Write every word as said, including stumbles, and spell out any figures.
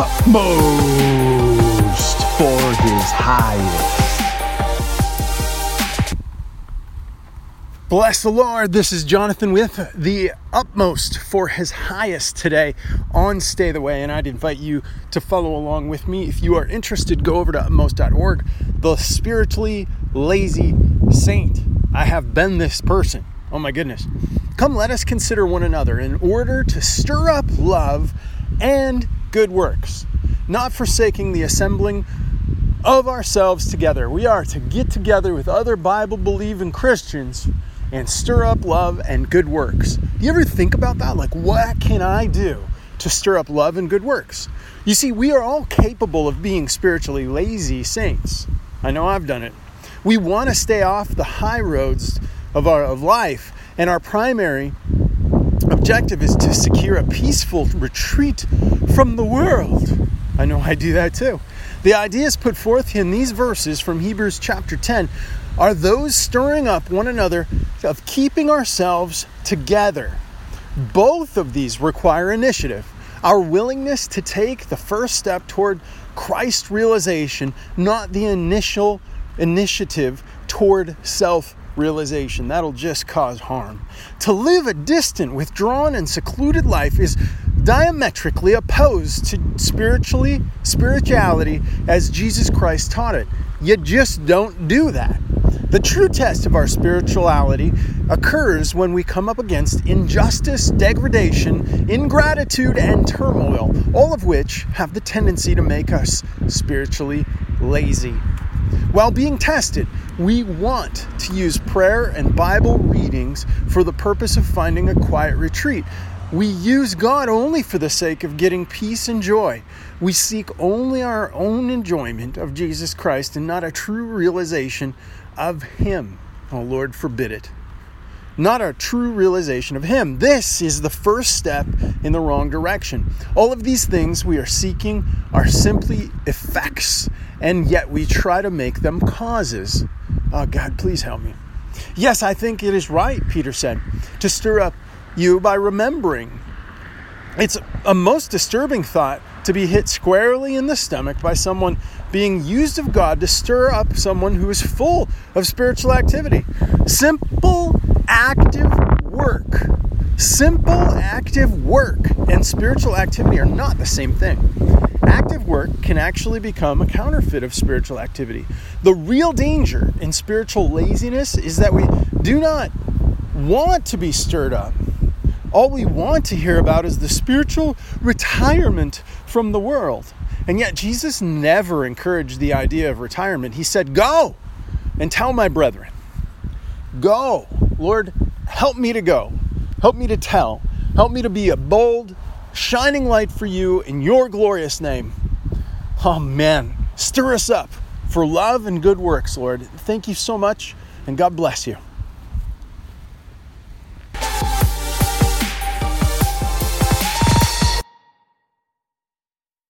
utmost for His highest. Bless the Lord. This is Jonathan with the Utmost for His Highest today on Stay the Way, and I'd invite you to follow along with me. If you are interested, go over to utmost dot org. The spiritually lazy saint. I have been this person. Oh my goodness. Come, let us consider one another in order to stir up love and good works, not forsaking the assembling of ourselves together. We are to get together with other Bible-believing Christians and stir up love and good works. Do you ever think about that? Like, what can I do to stir up love and good works? You see, we are all capable of being spiritually lazy saints. I know I've done it. We want to stay off the high roads of our of life, and our primary objective is to secure a peaceful retreat from the world. I know I do that too. The ideas put forth in these verses from Hebrews chapter ten are those stirring up one another, of keeping ourselves together. Both of these require initiative, our willingness to take the first step toward Christ realization, not the initial initiative toward self realization. That'll just cause harm. To live a distant, withdrawn, and secluded life is diametrically opposed to spiritually spirituality as Jesus Christ taught it. You just don't do that. The true test of our spirituality occurs when we come up against injustice, degradation, ingratitude, and turmoil, all of which have the tendency to make us spiritually lazy. While being tested, we want to use prayer and Bible readings for the purpose of finding a quiet retreat. We use God only for the sake of getting peace and joy. We seek only our own enjoyment of Jesus Christ and not a true realization of Him. Oh, Lord, forbid it. Not a true realization of Him. This is the first step in the wrong direction. All of these things we are seeking are simply effects, and yet we try to make them causes. Oh, God, please help me. Yes, I think it is right, Peter said, to stir up you by remembering. It's a most disturbing thought to be hit squarely in the stomach by someone being used of God to stir up someone who is full of spiritual activity. Simple active work. Simple active work and spiritual activity are not the same thing. Active work can actually become a counterfeit of spiritual activity. The real danger in spiritual laziness is that we do not want to be stirred up. All we want to hear about is the spiritual retirement from the world. And yet Jesus never encouraged the idea of retirement. He said, go and tell my brethren. Go. Lord, help me to go. Help me to tell. Help me to be a bold, shining light for you in your glorious name. Oh, man. Stir us up for love and good works, Lord. Thank you so much, and God bless you.